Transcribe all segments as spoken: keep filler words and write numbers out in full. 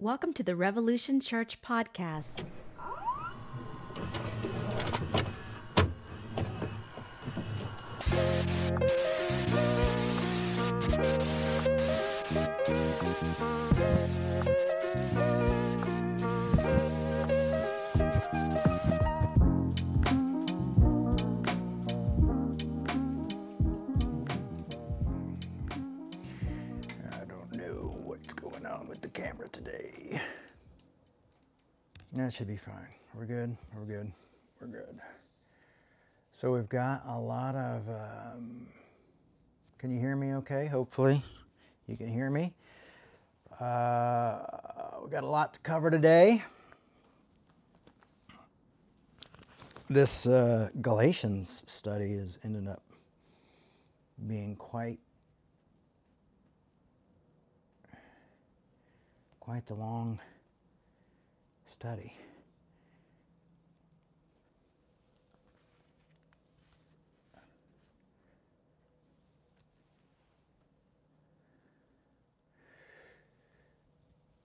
Welcome to the Revolution Church podcast. Today. That should be fine. We're good. We're good. We're good. So we've got a lot of... Um, can you hear me okay? Hopefully you can hear me. Uh, we got a lot to cover today. This uh, Galatians study is ended up being quite Quite the long study.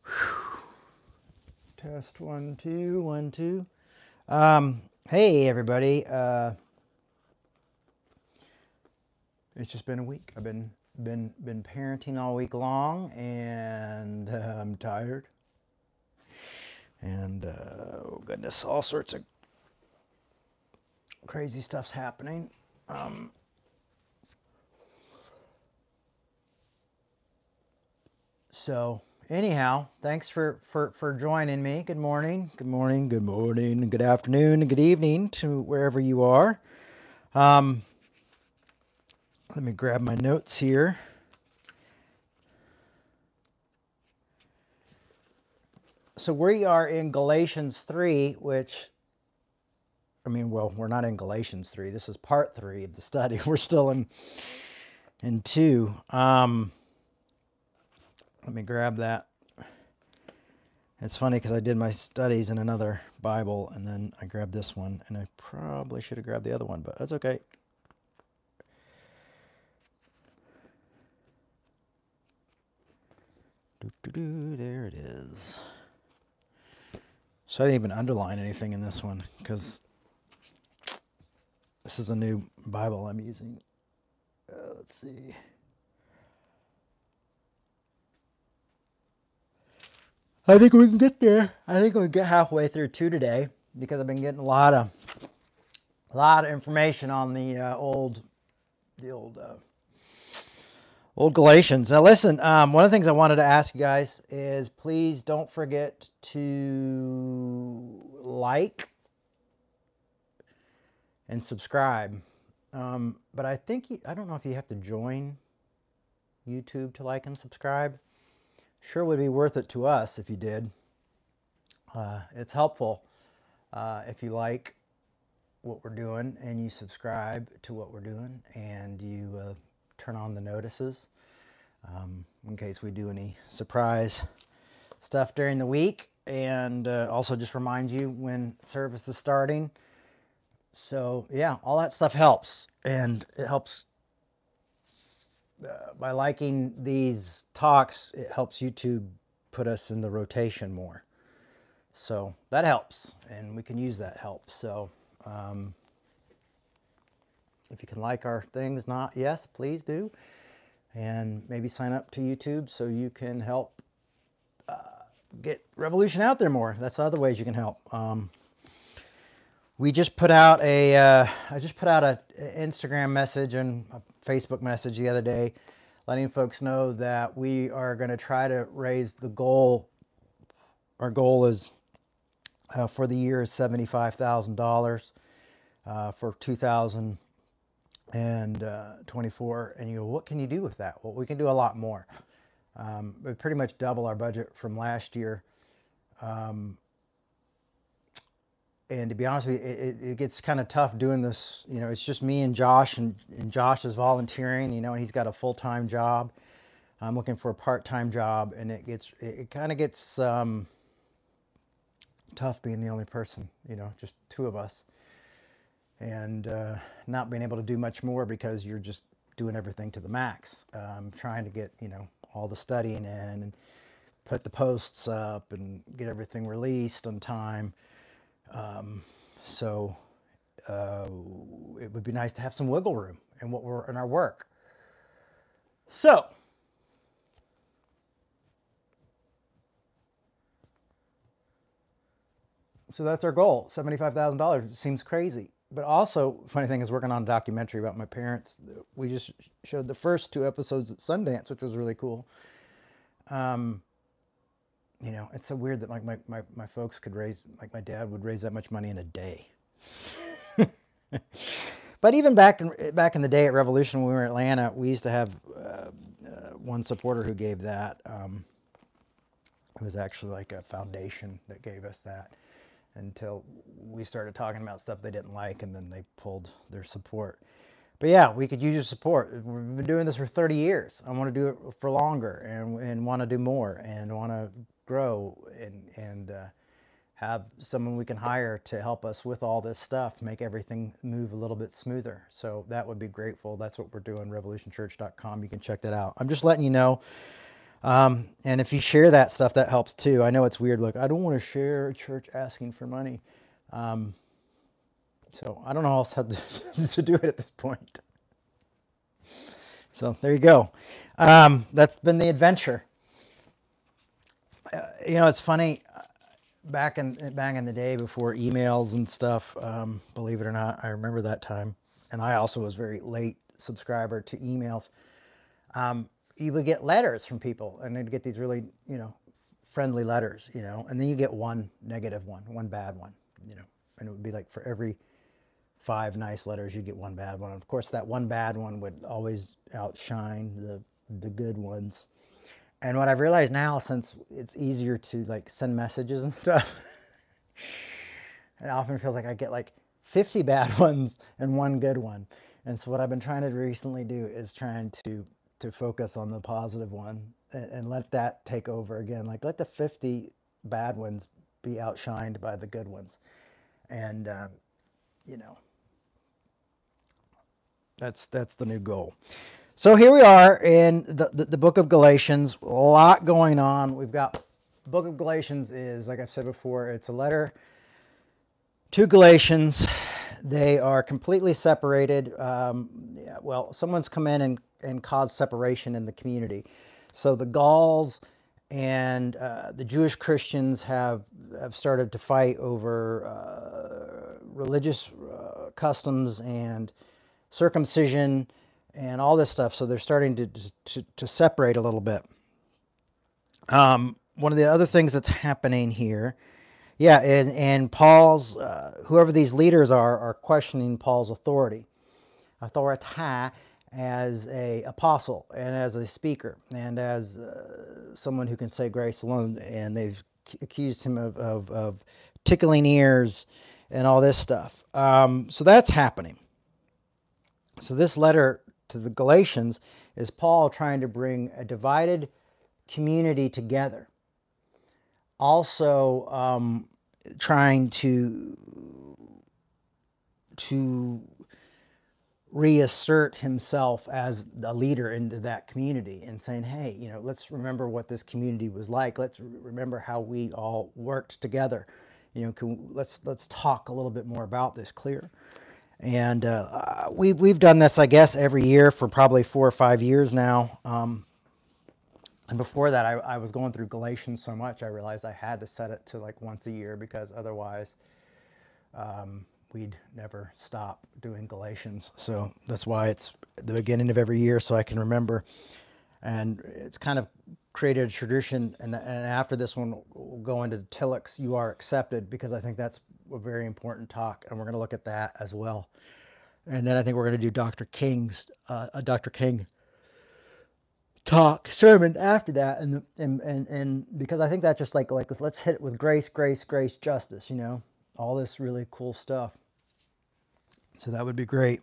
Whew. Test one, two, one, two. Um, hey, everybody. Uh, it's just been a week. I've been... Been been parenting all week long, and uh, I'm tired. And uh, oh goodness, all sorts of crazy stuff's happening. Um, so anyhow, thanks for, for for joining me. Good morning, good morning, good morning, good afternoon, good evening to wherever you are. Um, Let me grab my notes here. So we are in Galatians three, which, I mean, well, we're not in Galatians three. This is part three of the study. We're still in in two. Um, let me grab that. It's funny because I did my studies in another Bible, and then I grabbed this one, and I probably should have grabbed the other one, but that's okay. There it is. So I didn't even underline anything in this one because this is a new Bible I'm using. Uh, let's see. I think we can get there. I think we can get halfway through two today because I've been getting a lot of a lot of information on the uh, old the old. Uh, Old Galatians. Now listen, um, one of the things I wanted to ask you guys is please don't forget to like and subscribe. Um, but I think, you, I don't know if you have to join YouTube to like and subscribe. Sure would be worth it to us if you did. Uh, it's helpful uh, if you like what we're doing and you subscribe to what we're doing and you... Uh, turn on the notices um, in case we do any surprise stuff during the week, and uh, also just remind you when service is starting. So yeah, all that stuff helps, and it helps uh, by liking these talks. It helps YouTube put us in the rotation more, so that helps, and we can use that help. So um, if you can like our things, not yes, please do. And maybe sign up to YouTube so you can help uh, get Revolution out there more. That's other ways you can help. Um, we just put out a, uh, I just put out a, a Instagram message and a Facebook message the other day, letting folks know that we are going to try to raise the goal. Our goal is uh, for the year is seventy-five thousand dollars uh, for two thousand. And uh, twenty-four, and you go, what can you do with that? Well, we can do a lot more. Um, we pretty much double our budget from last year. Um, and to be honest with you, it, it gets kind of tough doing this. You know, it's just me and Josh, and, and Josh is volunteering, you know, and he's got a full-time job. I'm looking for a part-time job, and it gets, it, it kind of gets um, tough being the only person, you know, just two of us. And uh, not being able to do much more because you're just doing everything to the max. Um, trying to get, you know, all the studying in and put the posts up and get everything released on time. Um, so uh, it would be nice to have some wiggle room in what we're in our work. So So that's our goal. seventy-five thousand dollars seems crazy. But also, funny thing is, working on a documentary about my parents. We just showed the first two episodes at Sundance, which was really cool. Um, you know, it's so weird that like my, my, my folks could raise, like my dad would raise that much money in a day. But even back in, back in the day at Revolution, when we were in Atlanta, we used to have uh, uh, one supporter who gave that. Um, it was actually like a foundation that gave us that, until we started talking about stuff they didn't like, and then they pulled their support. But yeah, we could use your support. We've been doing this for thirty years. I want to do it for longer, and, and want to do more, and want to grow, and, and uh, have someone we can hire to help us with all this stuff, make everything move a little bit smoother. So that would be grateful. That's what we're doing, revolution church dot com. You can check that out. I'm just letting you know. Um, and if you share that stuff, that helps too. I know it's weird. Look, I don't want to share a church asking for money. Um, so I don't know how else to, to do it at this point. So there you go. Um, that's been the adventure. Uh, you know, it's funny, back in, back in the day before emails and stuff, um, believe it or not, I remember that time. And I also was very late subscriber to emails. Um, you would get letters from people, and they'd get these really, you know, friendly letters, you know, and then you get one negative one, one bad one, you know, and it would be like for every five nice letters, you'd get one bad one. Of course, that one bad one would always outshine the, the good ones. And what I've realized now, since it's easier to like send messages and stuff, it often feels like I get like fifty bad ones and one good one. And so what I've been trying to recently do is trying to to focus on the positive one, and, and let that take over again. Like, let the fifty bad ones be outshined by the good ones. And, uh, you know, that's, that's the new goal. So here we are in the, the, the book of Galatians, a lot going on. We've got, the book of Galatians is, like I've said before, it's a letter to Galatians. They are completely separated. Um, yeah, well, someone's come in and, and caused separation in the community. So the Gauls and uh, the Jewish Christians have, have started to fight over uh, religious uh, customs and circumcision and all this stuff. So they're starting to, to, to separate a little bit. Um, one of the other things that's happening here, yeah, and, and Paul's, uh, whoever these leaders are, are questioning Paul's authority, authority as a apostle and as a speaker and as uh, someone who can say grace alone. And they've accused him of, of, of tickling ears and all this stuff. Um, so that's happening. So this letter to the Galatians is Paul trying to bring a divided community together. Also, um, trying to to reassert himself as a leader into that community, and saying, "Hey, you know, let's remember what this community was like. Let's remember how we all worked together. You know, can, let's let's talk a little bit more about this clear." And uh, we we've done this, I guess, every year for probably four or five years now. Um, And before that, I, I was going through Galatians so much, I realized I had to set it to like once a year, because otherwise um, we'd never stop doing Galatians. So that's why it's the beginning of every year, so I can remember. And it's kind of created a tradition. And, and after this one, we'll go into Tillich's You Are Accepted, because I think that's a very important talk. And we're going to look at that as well. And then I think we're going to do Doctor King's, uh, a Doctor King talk sermon after that, and and and and because I think that's just like like let's hit it with grace, grace, grace, justice, you know, all this really cool stuff. So that would be great.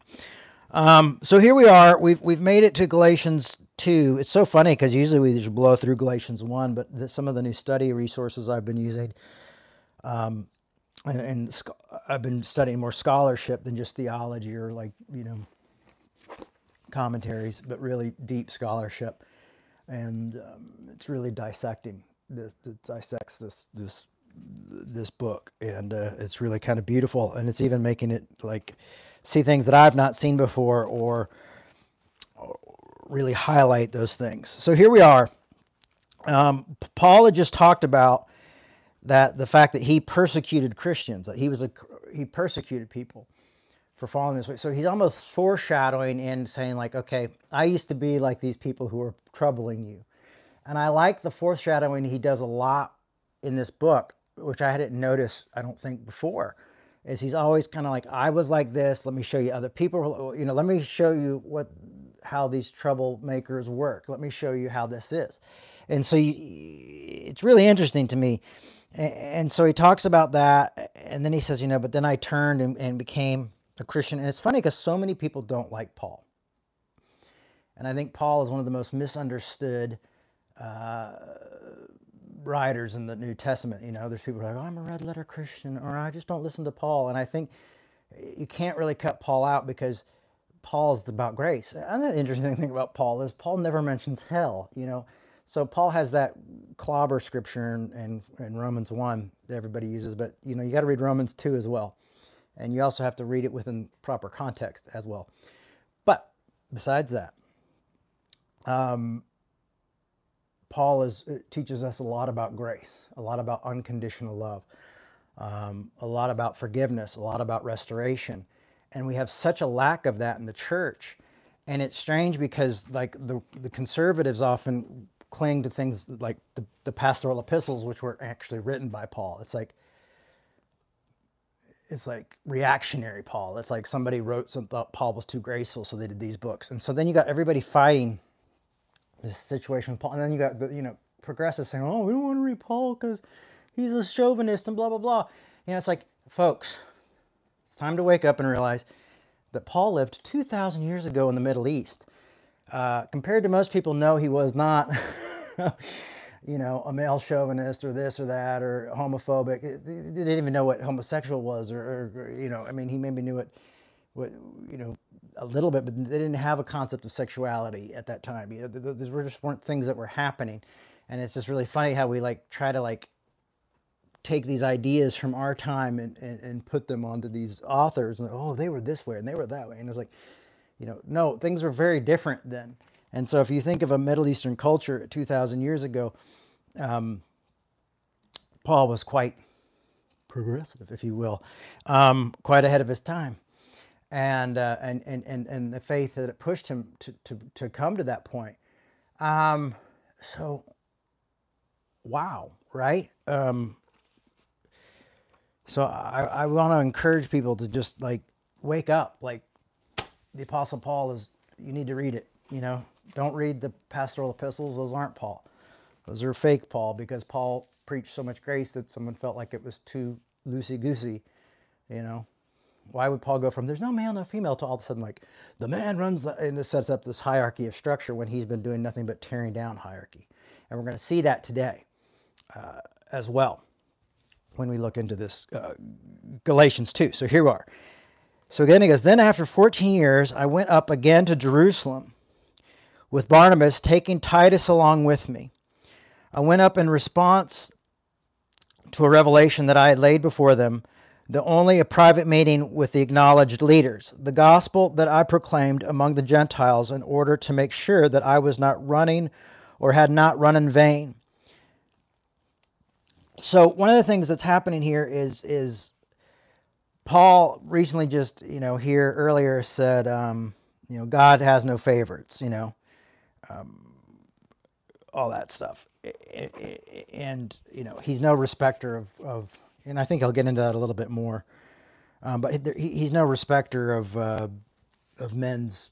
Um, so here we are. We've we've made it to Galatians two. It's so funny because usually we just blow through Galatians one, but the, some of the new study resources I've been using, um, and, and I've been studying more scholarship than just theology or like you know commentaries, but really deep scholarship. And um, it's really dissecting this, that dissects this this this book, and uh, it's really kind of beautiful, and it's even making it like see things that I've not seen before, or, or really highlight those things. So here we are. Um, Paul had just talked about that the fact that he persecuted Christians, that he was a he persecuted people for following this way. So he's almost foreshadowing and saying like, okay, I used to be like these people who are troubling you. And I like the foreshadowing he does a lot in this book, which I hadn't noticed, I don't think, before, is he's always kind of like, I was like this, let me show you other people, you know, let me show you what, how these troublemakers work. Let me show you how this is. And so you, it's really interesting to me. And so he talks about that, and then he says, you know, but then I turned and, and became a Christian. And it's funny because so many people don't like Paul. And I think Paul is one of the most misunderstood uh, writers in the New Testament. You know, there's people who are like, oh, I'm a red letter Christian, or I just don't listen to Paul. And I think you can't really cut Paul out because Paul's about grace. Another interesting thing about Paul is Paul never mentions hell, you know. So Paul has that clobber scripture in, in, in Romans one that everybody uses, but you know, you got to read Romans two as well. And you also have to read it within proper context as well. But besides that, um, Paul is, teaches us a lot about grace, a lot about unconditional love, um, a lot about forgiveness, a lot about restoration. And we have such a lack of that in the church. And it's strange because like the, the conservatives often cling to things like the, the pastoral epistles, which were actually written by Paul. It's like, it's like reactionary Paul. It's like somebody wrote some thought Paul was too graceful, so they did these books. And so then you got everybody fighting this situation with Paul. And then you got the, you know, progressives saying, oh, we don't want to read Paul because he's a chauvinist and blah, blah, blah. You know, it's like, folks, it's time to wake up and realize that Paul lived two thousand years ago in the Middle East. Uh, compared to most people, no, he was not, you know, a male chauvinist or this or that or homophobic. They didn't even know what homosexual was, or, or you know, I mean, he maybe knew it, what, you know, a little bit, but they didn't have a concept of sexuality at that time. You know, these were just weren't things that were happening, and it's just really funny how we like try to like take these ideas from our time and, and, and put them onto these authors. And oh, they were this way and they were that way, and it's like, you know, no, things were very different then. And so if you think of a Middle Eastern culture two thousand years ago, um, Paul was quite progressive, if you will, um, quite ahead of his time. And, uh, and, and, and, and the faith that it pushed him to, to, to come to that point. Um, so, wow, right? Um, so I, I want to encourage people to just like wake up, like, the Apostle Paul is, you need to read it, you know. Don't read the pastoral epistles, those aren't Paul. Those are fake Paul, because Paul preached so much grace that someone felt like it was too loosey-goosey, you know. Why would Paul go from there's no male, no female, to all of a sudden like, the man runs, the, and this sets up this hierarchy of structure when he's been doing nothing but tearing down hierarchy. And we're going to see that today uh, as well when we look into this uh, Galatians two. So here we are. So again, he goes, then after fourteen years, I went up again to Jerusalem with Barnabas, taking Titus along with me. I went up in response to a revelation that I had laid before them, the only a private meeting with the acknowledged leaders, the gospel that I proclaimed among the Gentiles in order to make sure that I was not running or had not run in vain. So one of the things that's happening here is, is Paul recently just, you know, here earlier said, um, you know, God has no favorites, you know, um, all that stuff. And, you know, he's no respecter of, of, and I think I'll get into that a little bit more, um, but he's no respecter of, uh, of men's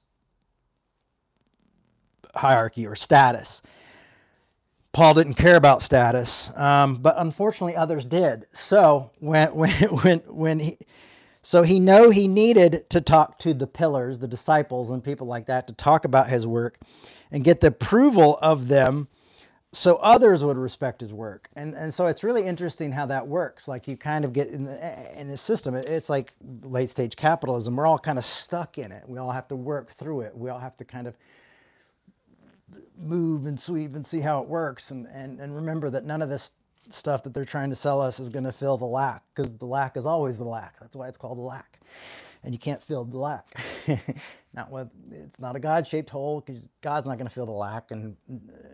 hierarchy or status. Paul didn't care about status, um, but unfortunately others did. So when when when when he, so he knew he needed to talk to the pillars, the disciples, and people like that to talk about his work, and get the approval of them, so others would respect his work. And and so it's really interesting how that works. Like you kind of get in the, in the system. It's like late stage capitalism. We're all kind of stuck in it. We all have to work through it. We all have to kind of move and sweep and see how it works, and, and, and remember that none of this stuff that they're trying to sell us is going to fill the lack, because the lack is always the lack. That's why it's called the lack. And you can't fill the lack. Not with, it's not a God-shaped hole, because God's not going to fill the lack, and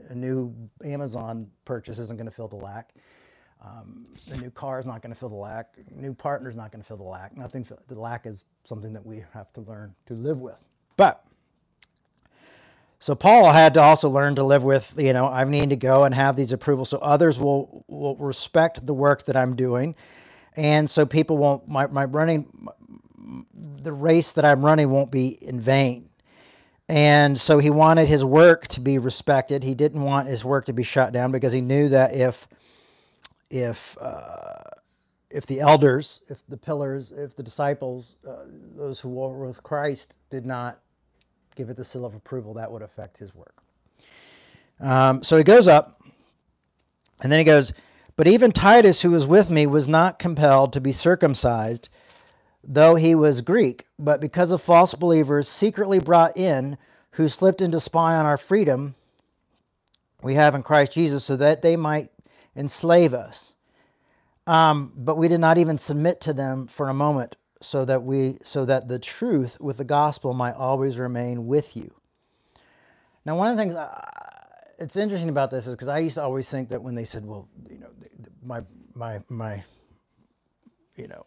a new Amazon purchase isn't going to fill the lack. Um, the new car is not going to fill the lack. New partner is not going to fill the lack. Nothing. The lack is something that we have to learn to live with. But so Paul had to also learn to live with, you know, I need to go and have these approvals so others will, will respect the work that I'm doing. And so people won't, my, my running, the race that I'm running won't be in vain. And so he wanted his work to be respected. He didn't want his work to be shut down, because he knew that if, if, uh, if the elders, if the pillars, if the disciples, uh, those who were with Christ did not give it the seal of approval, that would affect his work. Um, so he goes up, and then he goes, but even Titus, who was with me, was not compelled to be circumcised, though he was Greek, but because of false believers secretly brought in, who slipped in to spy on our freedom we have in Christ Jesus, so that they might enslave us. Um, but we did not even submit to them for a moment, so that we, so that the truth with the gospel might always remain with you. Now, one of the things that's interesting about this is, because I used to always think that when they said, well, you know, my, my, my, you know,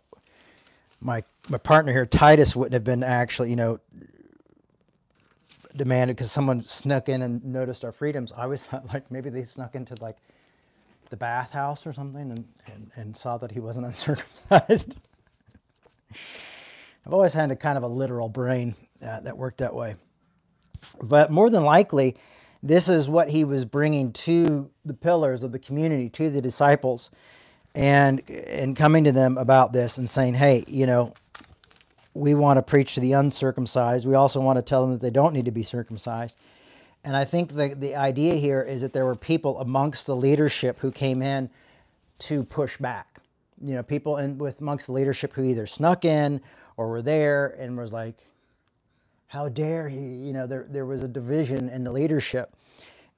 my, my partner here, Titus, wouldn't have been actually, you know, demanded because someone snuck in and noticed our freedoms. I always thought, like, maybe they snuck into, like, the bathhouse or something and, and, and saw that he wasn't uncircumcised. I've always had a kind of a literal brain uh, that worked that way. But more than likely, this is what he was bringing to the pillars of the community, to the disciples, and, and coming to them about this and saying, hey, you know, we want to preach to the uncircumcised. We also want to tell them that they don't need to be circumcised. And I think the, the idea here is that there were people amongst the leadership who came in to push back. You know, people in, with amongst the leadership who either snuck in or were there and was like, how dare he? You know, there, there was a division in the leadership.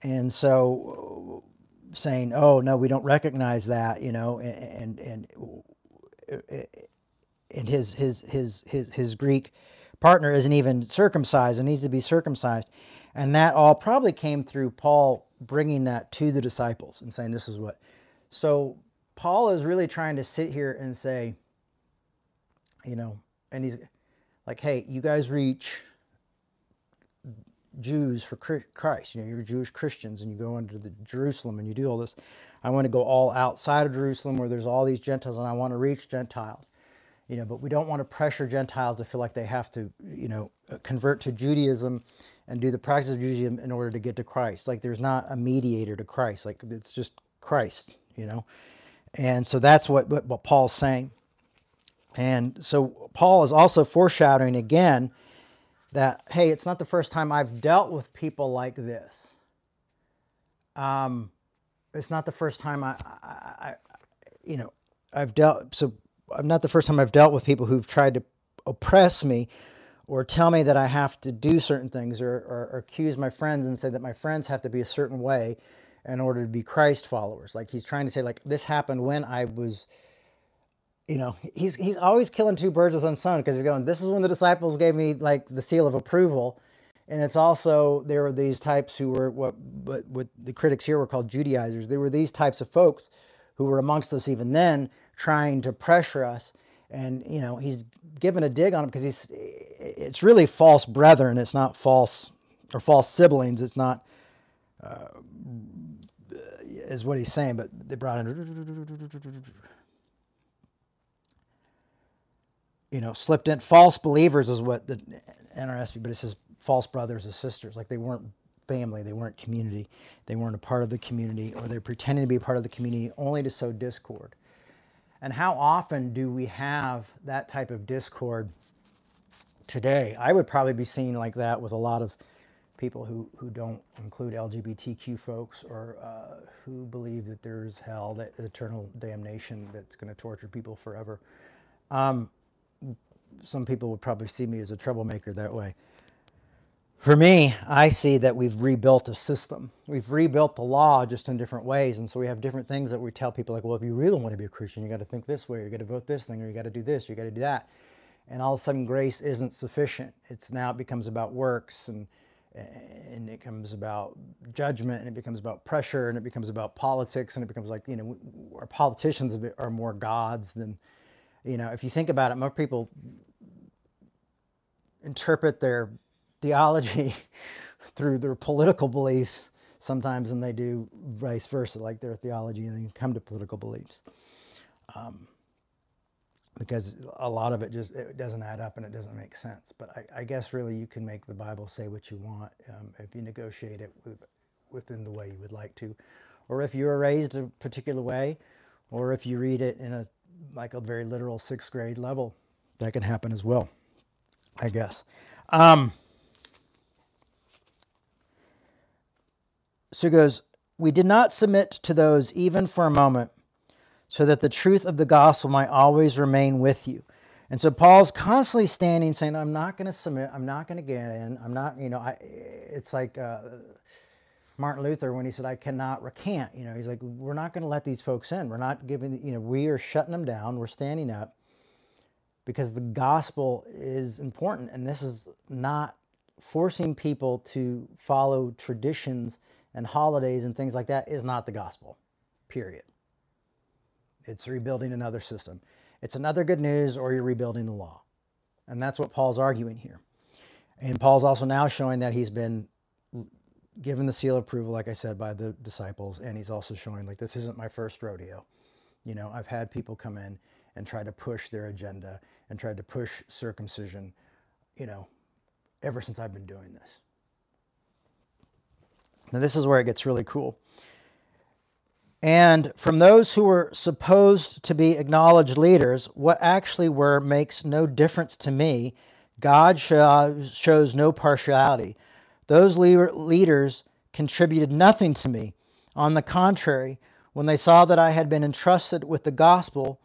And so saying, oh, no, we don't recognize that, you know, and, and, and, and his, his, his, his, his Greek partner isn't even circumcised and needs to be circumcised. And that all probably came through Paul bringing that to the disciples and saying, this is what. So Paul is really trying to sit here and say, you know, and he's like, hey, you guys reach Jews for Christ. You know, you're Jewish Christians, and you go into the Jerusalem and you do all this. I want to go all outside of Jerusalem where there's all these Gentiles, and I want to reach Gentiles. You know, but we don't want to pressure Gentiles to feel like they have to, you know, convert to Judaism and do the practice of Judaism in order to get to Christ. Like, there's not a mediator to Christ. Like, it's just Christ, you know. And so that's what, what, what Paul's saying. And so Paul is also foreshadowing again that, hey, it's not the first time I've dealt with people like this. Um, it's not the first time I, I, I, you know, I've dealt, so I'm not the first time I've dealt with people who've tried to oppress me or tell me that I have to do certain things, or, or, or accuse my friends and say that my friends have to be a certain way in order to be Christ followers. Like, he's trying to say, like, this happened when I was, you know, he's, he's always killing two birds with one stone, because he's going, this is when the disciples gave me, like, the seal of approval. And it's also, there were these types who were what, what, what the critics here were called Judaizers. There were these types of folks who were amongst us even then, trying to pressure us. And, you know, he's giving a dig on them, because he's, it's really false brethren. It's not false, or false siblings. It's not, uh, is what he's saying, but they brought in, you know, slipped in. False believers is what the N R S V, but it says false brothers and sisters. Like, they weren't family, they weren't community, they weren't a part of the community, or they're pretending to be a part of the community only to sow discord. And how often do we have that type of discord today? I would probably be seen like that with a lot of people who, who don't include L G B T Q folks, or uh, who believe that there's hell, that eternal damnation that's going to torture people forever. Um, some people would probably see me as a troublemaker that way. For me, I see that we've rebuilt a system. We've rebuilt the law just in different ways. And so we have different things that we tell people, like, well, if you really want to be a Christian, you got to think this way, you got to vote this thing, or you got to do this, you got to do that. And all of a sudden, grace isn't sufficient. It's now it becomes about works, and and it becomes about judgment, and it becomes about pressure, and it becomes about politics, and it becomes like, you know, our politicians are more gods than, you know, if you think about it, most people interpret their theology through their political beliefs sometimes, and they do vice versa, like their theology and then come to political beliefs, um, because a lot of it just it doesn't add up and it doesn't make sense. But I, I guess really you can make the Bible say what you want um, if you negotiate it with, within the way you would like to, or if you were raised a particular way, or if you read it in a like a very literal sixth grade level, that can happen as well, I guess. Um, So he goes, we did not submit to those even for a moment, so that the truth of the gospel might always remain with you. And so Paul's constantly standing saying, I'm not going to submit. I'm not going to get in. I'm not, you know, I, it's like uh, Martin Luther when he said, I cannot recant. You know, he's like, we're not going to let these folks in. We're not giving, you know, we are shutting them down. We're standing up because the gospel is important. And this is not forcing people to follow traditions and holidays and things like that is not the gospel, period. It's rebuilding another system. It's another good news, or you're rebuilding the law. And that's what Paul's arguing here. And Paul's also now showing that he's been given the seal of approval, like I said, by the disciples, and he's also showing, like, this isn't my first rodeo. You know, I've had people come in and try to push their agenda and try to push circumcision, you know, ever since I've been doing this. Now this is where it gets really cool. And from those who were supposed to be acknowledged leaders, what actually were makes no difference to me. God shows no partiality. Those leaders contributed nothing to me. On the contrary, when they saw that I had been entrusted with the gospel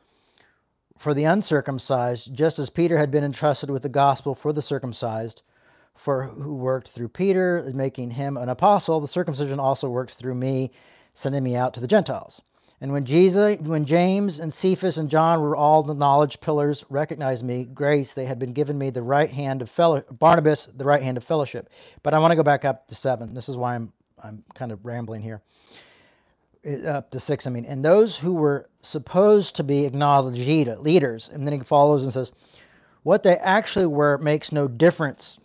for the uncircumcised, just as Peter had been entrusted with the gospel for the circumcised, for who worked through Peter, making him an apostle, the circumcision also works through me, sending me out to the Gentiles. And when Jesus, when James and Cephas and John were all the knowledge pillars, recognized me, grace, they had been given me the right hand of fellow Barnabas, the right hand of fellowship. But I want to go back up to seven. This is why I'm, I'm kind of rambling here. Up to six, I mean. And those who were supposed to be acknowledged leaders, and then he follows and says, what they actually were makes no difference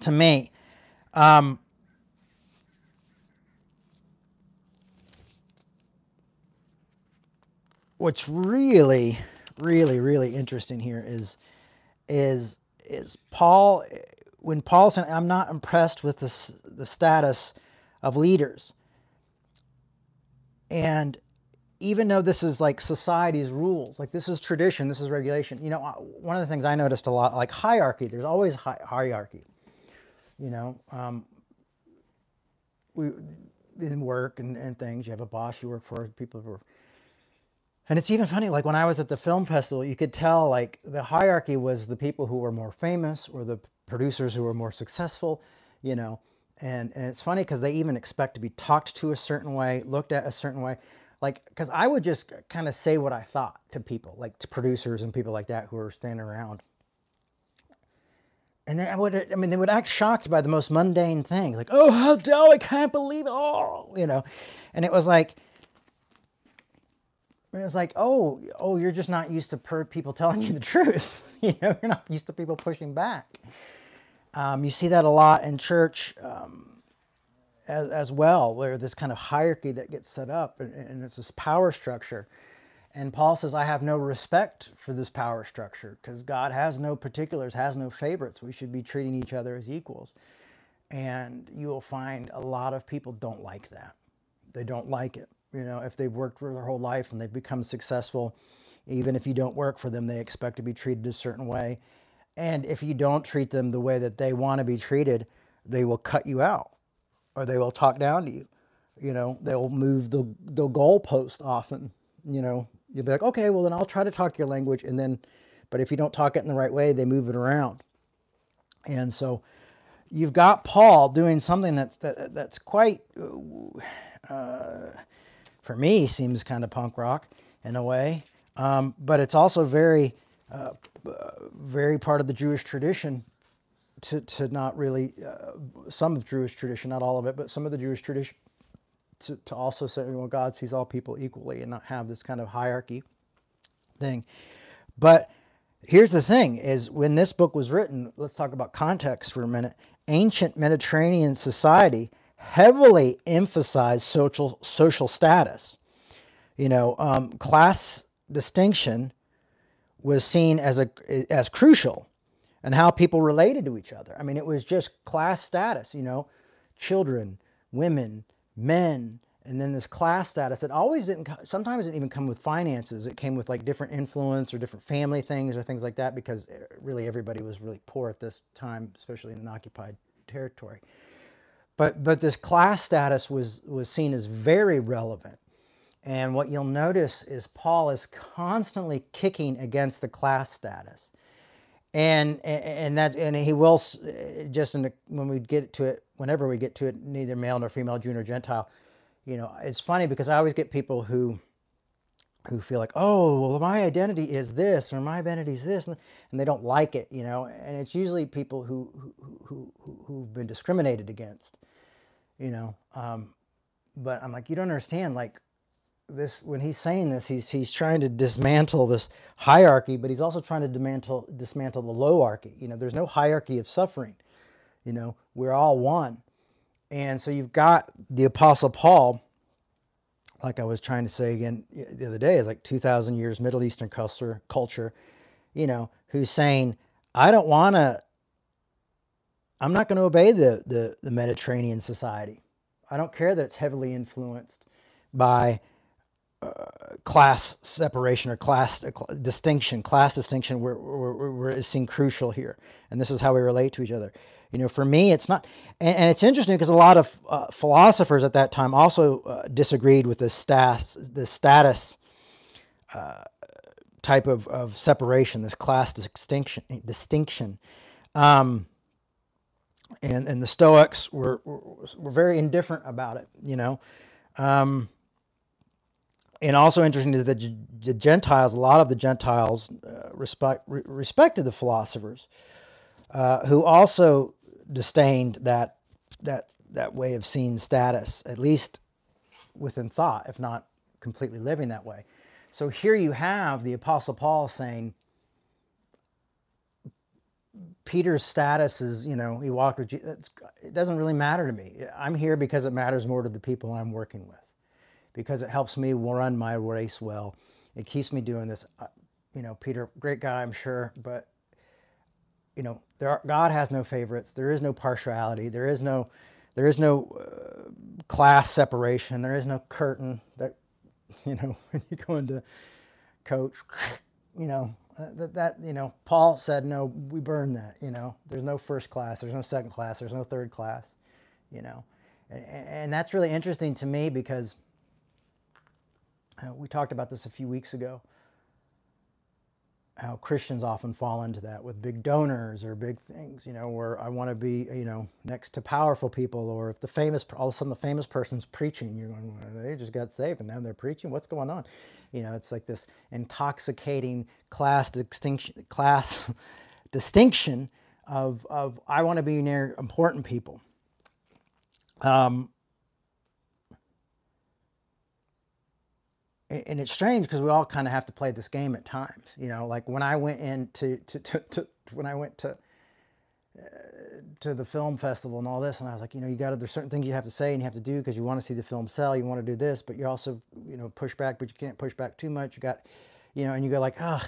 to me. Um, what's really, really, really interesting here is, is, is Paul, when Paul said, I'm not impressed with this, the status of leaders. And even though this is like society's rules, like this is tradition, this is regulation, you know, one of the things I noticed a lot, like hierarchy, there's always hi hierarchy. You know, um, we in work and, and things, you have a boss you work for, people who are, and it's even funny, like when I was at the film festival, you could tell like the hierarchy was the people who were more famous or the producers who were more successful, you know, and, and it's funny because they even expect to be talked to a certain way, looked at a certain way, like, because I would just kind of say what I thought to people, like to producers and people like that who were standing around. And they would, I mean, they would act shocked by the most mundane thing, like, oh, how do I can't believe it all, you know. And it was like, it was like, oh, oh, you're just not used to per people telling you the truth, you know. You're not used to people pushing back. Um, you see that a lot in church um, as, as well, where this kind of hierarchy that gets set up, and, and it's this power structure. And Paul says, I have no respect for this power structure because God has no particulars, has no favorites. We should be treating each other as equals. And you will find a lot of people don't like that. They don't like it. You know, if they've worked for their whole life and they've become successful, even if you don't work for them, they expect to be treated a certain way. And if you don't treat them the way that they want to be treated, they will cut you out or they will talk down to you. You know, they'll move the, the goalpost often, you know. You'll be like, okay, well, then I'll try to talk your language. And then, but if you don't talk it in the right way, they move it around. And so you've got Paul doing something that's that, that's quite, uh, for me, seems kind of punk rock in a way, um, but it's also very, uh, very part of the Jewish tradition. To, to not really, uh, some of Jewish tradition, not all of it, but some of the Jewish tradition to, to also say, well, God sees all people equally and not have this kind of hierarchy thing. But here's the thing is when this book was written, let's talk about context for a minute. Ancient Mediterranean society heavily emphasized social, social status. You know, um, class distinction was seen as, a, as crucial. And how people related to each other. I mean, it was just class status, you know, children, women, men, and then this class status that always didn't, sometimes didn't even come with finances. It came with like different influence or different family things or things like that, because really everybody was really poor at this time, especially in an occupied territory. But, but this class status was, was seen as very relevant. And what you'll notice is Paul is constantly kicking against the class status. And and that and he will just in the, when we get to it, whenever we get to it, neither male nor female, Jew nor Gentile, you know, it's funny because I always get people who who feel like, oh, well, my identity is this or my identity is this, and they don't like it, you know, and it's usually people who who who who've been discriminated against, you know, um, but I'm like, you don't understand, like. This when he's saying this, he's he's trying to dismantle this hierarchy, but he's also trying to dismantle dismantle the lowarchy. You know, there's no hierarchy of suffering. You know, we're all one, and so you've got the Apostle Paul. Like I was trying to say again the other day, is like two thousand years Middle Eastern culture, culture, you know, who's saying, I don't want to. I'm not going to obey the, the the Mediterranean society. I don't care that it's heavily influenced by Uh, class separation or class uh, cl distinction, class distinction where, where, where is seen crucial here. And this is how we relate to each other. You know, for me, it's not, and, and it's interesting because a lot of uh, philosophers at that time also uh, disagreed with this stas, this status uh, type of, of separation, this class distinction. distinction. Um, and, and the Stoics were, were, were very indifferent about it, you know. Um, And also interesting is that the Gentiles, a lot of the Gentiles uh, respect, re respected the philosophers, uh, who also disdained that that that way of seeing status, at least within thought, if not completely living that way. So here you have the Apostle Paul saying, Peter's status is, you know, he walked with Jesus. It doesn't really matter to me. I'm here because it matters more to the people I'm working with. Because it helps me run my race well. It keeps me doing this. You know, Peter, great guy, I'm sure, but, you know, there are, God has no favorites. There is no partiality. There is no, there is no uh, class separation. There is no curtain that, you know, when you go into coach, you know, that, that, you know, Paul said, no, we burn that, you know. There's no first class. There's no second class. There's no third class, you know. And, and that's really interesting to me because Uh, we talked about this a few weeks ago, how Christians often fall into that with big donors or big things, you know, where I want to be, you know, next to powerful people, or if the famous, all of a sudden the famous person's preaching, you're going, well, they just got saved and now they're preaching, what's going on? You know, it's like this intoxicating class distinction, class distinction of, of I want to be near important people. Um, And it's strange because we all kind of have to play this game at times, you know. Like when I went in to, to, to, to when I went to uh, to the film festival and all this, and I was like, you know, you got to, there's certain things you have to say and you have to do because you want to see the film sell, you want to do this, but you also, you know, push back, but you can't push back too much. You got, you know, and you go like, ugh,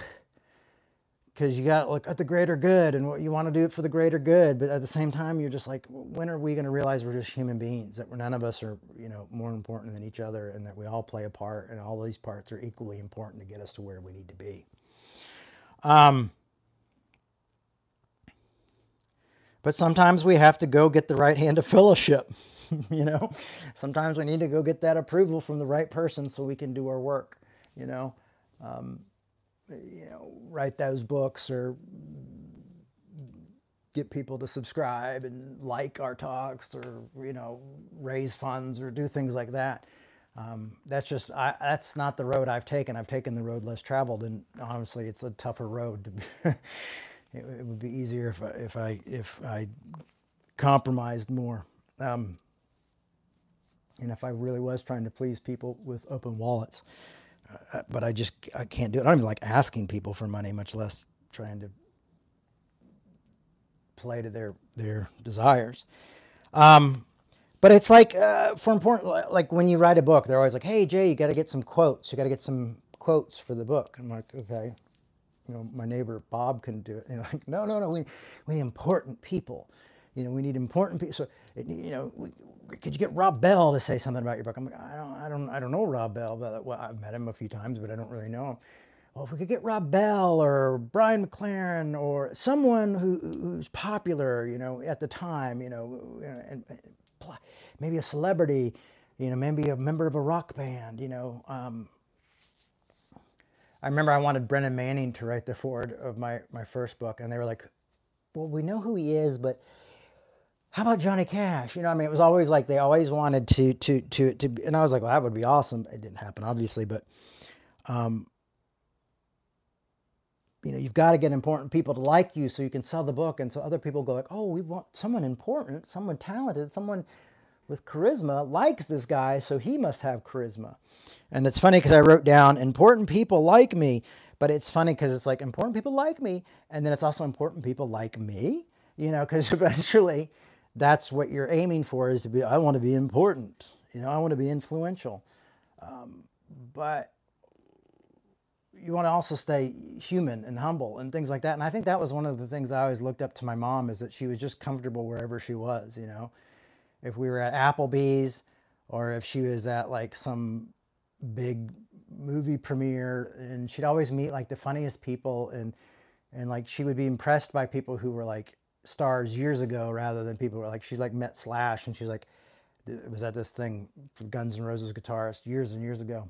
because you got to look at the greater good and what you want to do it for the greater good, but at the same time, you're just like, when are we going to realize we're just human beings, that we're, none of us are, you know, more important than each other, and that we all play a part, and all these parts are equally important to get us to where we need to be. Um, but sometimes we have to go get the right hand of fellowship, you know. Sometimes we need to go get that approval from the right person so we can do our work, you know. Um, you know, write those books or get people to subscribe and like our talks, or, you know, raise funds or do things like that. Um, that's just, I, that's not the road I've taken. I've taken the road less traveled, and honestly, it's a tougher road. To be, it, it would be easier if I, if I, if I compromised more. Um, and if I really was trying to please people with open wallets, uh, but I just, I can't do it. I don't even like asking people for money, much less trying to play to their, their desires. Um, But it's like, uh, for important, like when you write a book, they're always like, hey, Jay, you got to get some quotes. You got to get some quotes for the book. I'm like, okay, you know, my neighbor Bob couldn't do it. And they're like, no, no, no, we, we need important people. You know, we need important people. So, it, you know, we, could you get Rob Bell to say something about your book? I'm like, I don't, I don't, I don't know Rob Bell. But, well, I've met him a few times, but I don't really know him. Well, if we could get Rob Bell or Brian McLaren or someone who, who's popular, you know, at the time, you know, and, and maybe a celebrity, you know, maybe a member of a rock band, you know. Um, I remember I wanted Brennan Manning to write the foreword of my, my first book, and they were like, well, we know who he is, but how about Johnny Cash? You know, I mean, it was always like they always wanted to, to, to, to and I was like, well, that would be awesome. It didn't happen, obviously, but, um, you know, you've got to get important people to like you so you can sell the book. And so other people go like, oh, we want someone important, someone talented, someone with charisma likes this guy, so he must have charisma. And it's funny because I wrote down important people like me, but it's funny because it's like important people like me, and then it's also important people like me, you know, because eventually that's what you're aiming for, is to be, I want to be important, you know, I want to be influential. Um, but you want to also stay human and humble and things like that. And I think that was one of the things I always looked up to my mom, is that she was just comfortable wherever she was, you know. If we were at Applebee's, or if she was at like some big movie premiere, and she'd always meet like the funniest people, and and like she would be impressed by people who were like stars years ago rather than people who were like, she like met Slash, and she's like, it was at this thing, Guns N' Roses guitarist, years and years ago.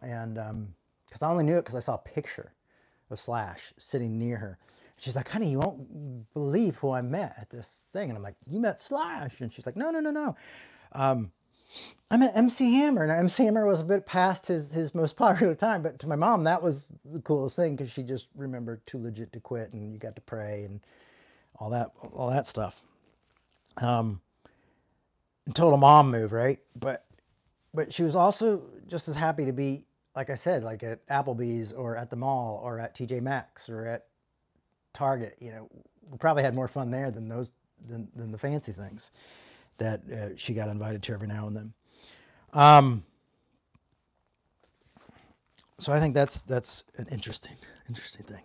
And um because I only knew it because I saw a picture of Slash sitting near her. She's like, honey, you won't believe who I met at this thing. And I'm like, you met Slash? And she's like, no, no, no, no. Um, I met M C Hammer. And M C Hammer was a bit past his, his most popular time. But to my mom, that was the coolest thing, because she just remembered Too Legit to Quit, and You Got to Pray, and all that, all that stuff. Um, total mom move, right? But, but she was also just as happy to be, like I said, like at Applebee's or at the mall or at T J Maxx or at Target. You know, we probably had more fun there than those, than, than the fancy things that uh, she got invited to every now and then. Um, so I think that's, that's an interesting, interesting thing.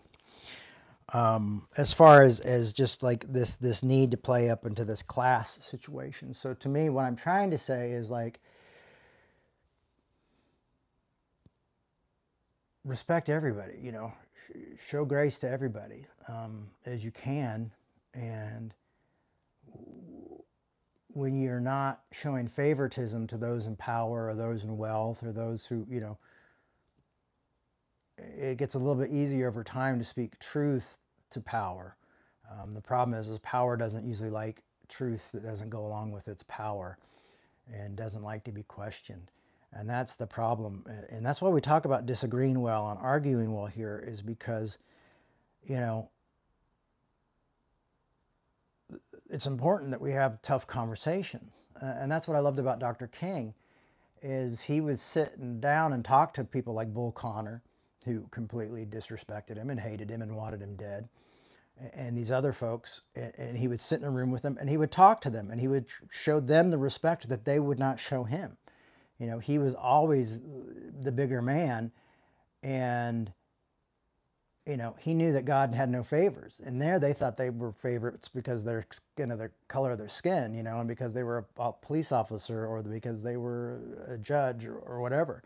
Um, as far as, as just like this, this need to play up into this class situation. So to me, what I'm trying to say is like, respect everybody, you know, show grace to everybody um, as you can. And when you're not showing favoritism to those in power or those in wealth or those who, you know, it gets a little bit easier over time to speak truth to power. Um, the problem is, is power doesn't usually like truth that doesn't go along with its power, and doesn't like to be questioned. And that's the problem. And that's why we talk about disagreeing well and arguing well here, is because, you know, it's important that we have tough conversations. And that's what I loved about Doctor King, is he was sitting down and talked to people like Bull Connor, who completely disrespected him and hated him and wanted him dead, and these other folks, and he would sit in a room with them, and he would talk to them, and he would show them the respect that they would not show him. You know, he was always the bigger man, and, you know, he knew that God had no favors. And there they thought they were favorites because they're, you know, their color of their skin, you know, and because they were a police officer, or because they were a judge, or, or whatever.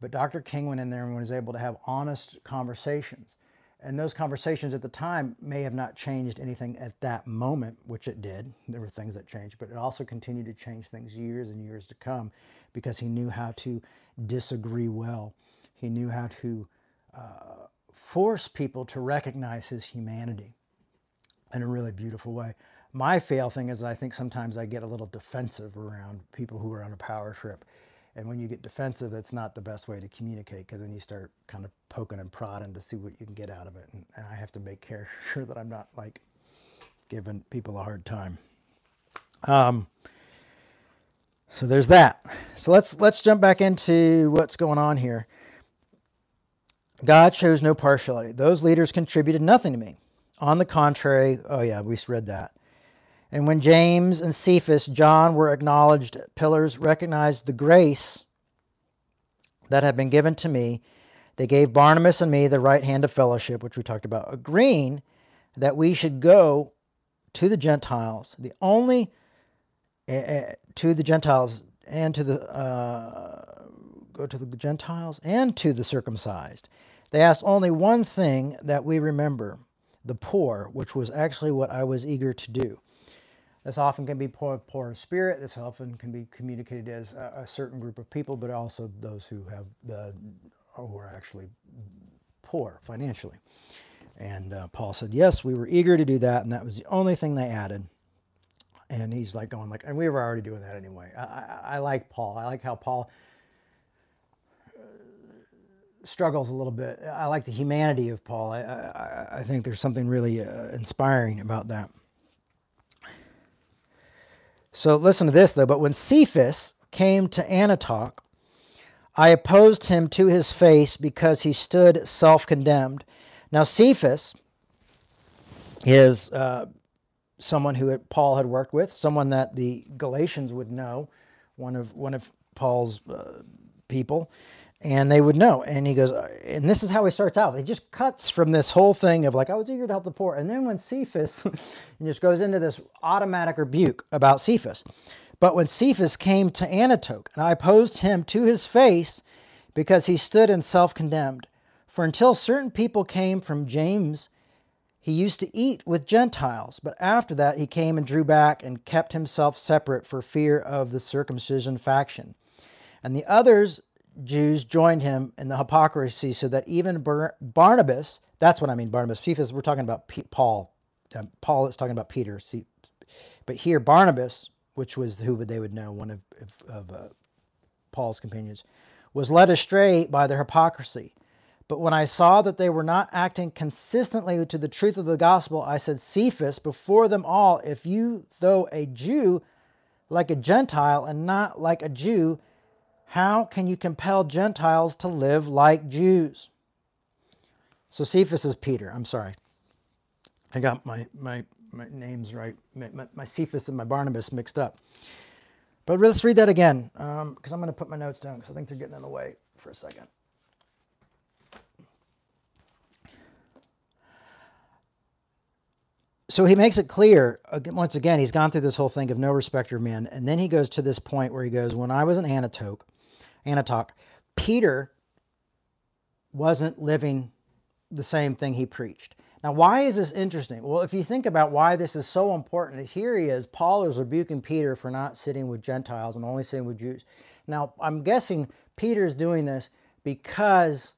But Doctor King went in there and was able to have honest conversations. And those conversations at the time may have not changed anything at that moment, which it did. There were things that changed, but it also continued to change things years and years to come, because he knew how to disagree well. He knew how to uh, force people to recognize his humanity. in a really beautiful way. My fail thing is that I think sometimes I get a little defensive around people who are on a power trip. And when you get defensive, that's not the best way to communicate, because then you start kind of poking and prodding to see what you can get out of it. And, and I have to make sure that I'm not like giving people a hard time. Um, so there's that. So let's, let's jump back into what's going on here. God shows no partiality. Those leaders contributed nothing to me. On the contrary, oh yeah, we read that. And when James and Cephas, John, were acknowledged pillars, recognized the grace that had been given to me, they gave Barnabas and me the right hand of fellowship, which we talked about, agreeing that we should go to the Gentiles, the only, uh, to the Gentiles and to the, uh, go to the Gentiles and to the circumcised. They asked only one thing that we remember, the poor, which was actually what I was eager to do. This often can be poor, poor of spirit. This often can be communicated as a, a certain group of people, but also those who have uh, who are actually poor financially. And uh, Paul said, yes, we were eager to do that, and that was the only thing they added. And he's like going like, and we were already doing that anyway. I, I, I like Paul. I like how Paul struggles a little bit. I like the humanity of Paul. I, I, I think there's something really uh, inspiring about that. So listen to this, though. But when Cephas came to Antioch, I opposed him to his face because he stood self-condemned. Now, Cephas is uh, someone who Paul had worked with, someone that the Galatians would know, one of, one of Paul's uh, people, and they would know. And he goes, and this is how he starts out. He just cuts from this whole thing of like, I was eager to help the poor. And then when Cephas, he just goes into this automatic rebuke about Cephas. But when Cephas came to Antioch, and I opposed him to his face because he stood in self-condemned. For until certain people came from James, he used to eat with Gentiles. But after that, he came and drew back and kept himself separate for fear of the circumcision faction. And the others, Jews, joined him in the hypocrisy, so that even Bar Barnabas, that's what I mean, Barnabas, Cephas, we're talking about P Paul, uh, Paul is talking about Peter, see, but here Barnabas, which was who they would know, one of, of uh, Paul's companions, was led astray by their hypocrisy. But when I saw that they were not acting consistently to the truth of the gospel, I said, Cephas, before them all, if you, though a Jew, like a Gentile and not like a Jew, how can you compel Gentiles to live like Jews? So Cephas is Peter. I'm sorry. I got my, my, my names right, my, my Cephas and my Barnabas mixed up. But let's read that again, because um, I'm going to put my notes down, because I think they're getting in the way for a second. So he makes it clear, once again, he's gone through this whole thing of no respecter of men, and then he goes to this point where he goes, when I was in Antioch, Antioch, Peter wasn't living the same thing he preached. Now, why is this interesting? Well, if you think about why this is so important, here he is, Paul is rebuking Peter for not sitting with Gentiles and only sitting with Jews. Now, I'm guessing Peter's doing this because